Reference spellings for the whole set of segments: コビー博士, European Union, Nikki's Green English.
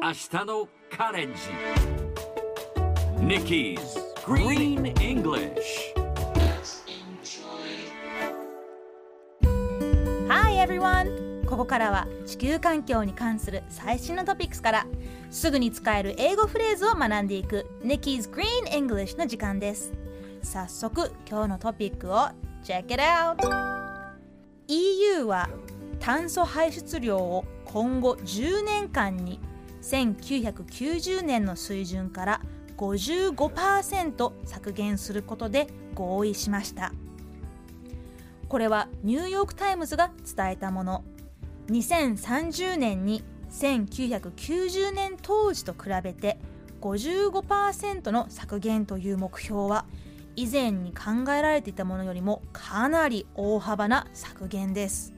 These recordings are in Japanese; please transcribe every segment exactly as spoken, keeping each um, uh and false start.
明日のカレンジ Nikki's Green English. Hi everyone! ここからは地球環境に関する最新のトピックスからすぐに使える英語フレーズを学んでいく Nikki's Green English の時間です。早速今日のトピックを Check it out! イーユー は炭素排出量を今後じゅうねんかんにせんきゅうひゃくきゅうじゅうねんの水準から ごじゅうごパーセント 削減することで合意しました。これはニューヨークタイムズが伝えたもの。にせんさんじゅうねんにせんきゅうひゃくきゅうじゅうねん当時と比べて ごじゅうごパーセント の削減という目標は以前に考えられていたものよりもかなり大幅な削減です。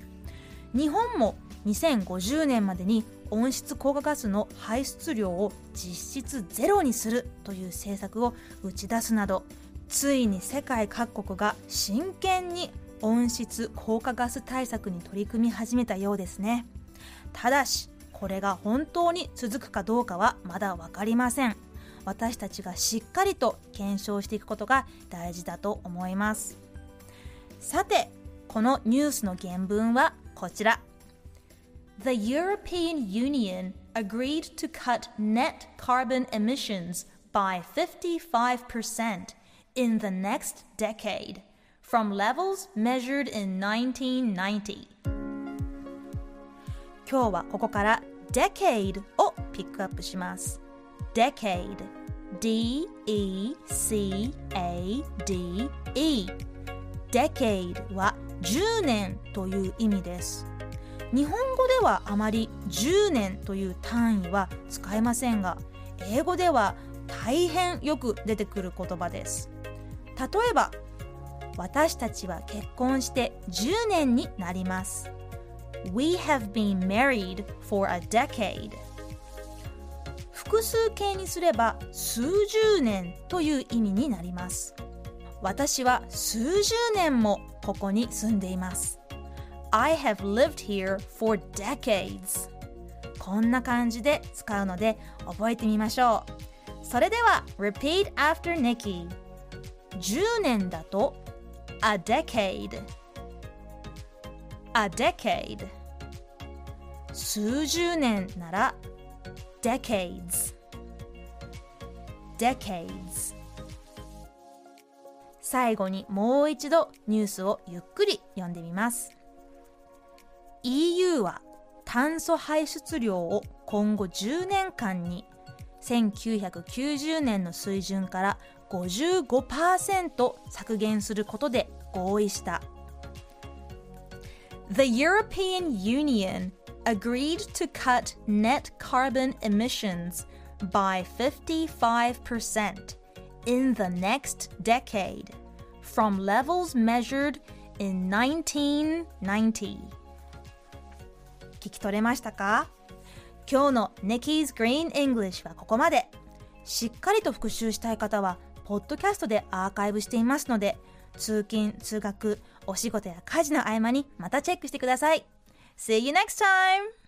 日本もにせんごじゅうねんまでに温室効果ガスの排出量を実質ゼロにするという政策を打ち出すなど、ついに世界各国が真剣に温室効果ガス対策に取り組み始めたようですね。ただし、これが本当に続くかどうかはまだ分かりません。私たちがしっかりと検証していくことが大事だと思います。さて、このニュースの原文はこちら。The European Union agreed to cut net carbon emissions by fifty-five percent in the next decade from levels measured in nineteen ninety. 今日はここから decade をピックアップします。decade, D-E-C-A-D-E. decade はじゅうねんという意味です。日本語ではあまりじゅうねんという単位は使えませんが、英語では大変よく出てくる言葉です。例えば、私たちは結婚してじゅうねんになります。We have been married for a decade. 複数形にすれば数十年という意味になります。私は数十年もここに住んでいます。I have lived here for decades. こんな感じで使うので覚えてみましょう。それでは Repeat after Nikki. じゅうねんだと A decade. A decade. 数十年なら Decades. Decades. 最後にもう一度ニュースをゆっくり読んでみます。イーユー は炭素排出量を今後じゅうねんかんにせんきゅうひゃくきゅうじゅうねんの水準から ごじゅうごパーセント 削減することで合意した。The European Union agreed to cut net carbon emissions by fifty-five percent in the next decade from levels measured in nineteen ninety.聞き取れましたか？今日の Nikki's Green English はここまで。しっかりと復習したい方はポッドキャストでアーカイブしていますので、通勤通学、お仕事や家事の合間にまたチェックしてください。 See you next time!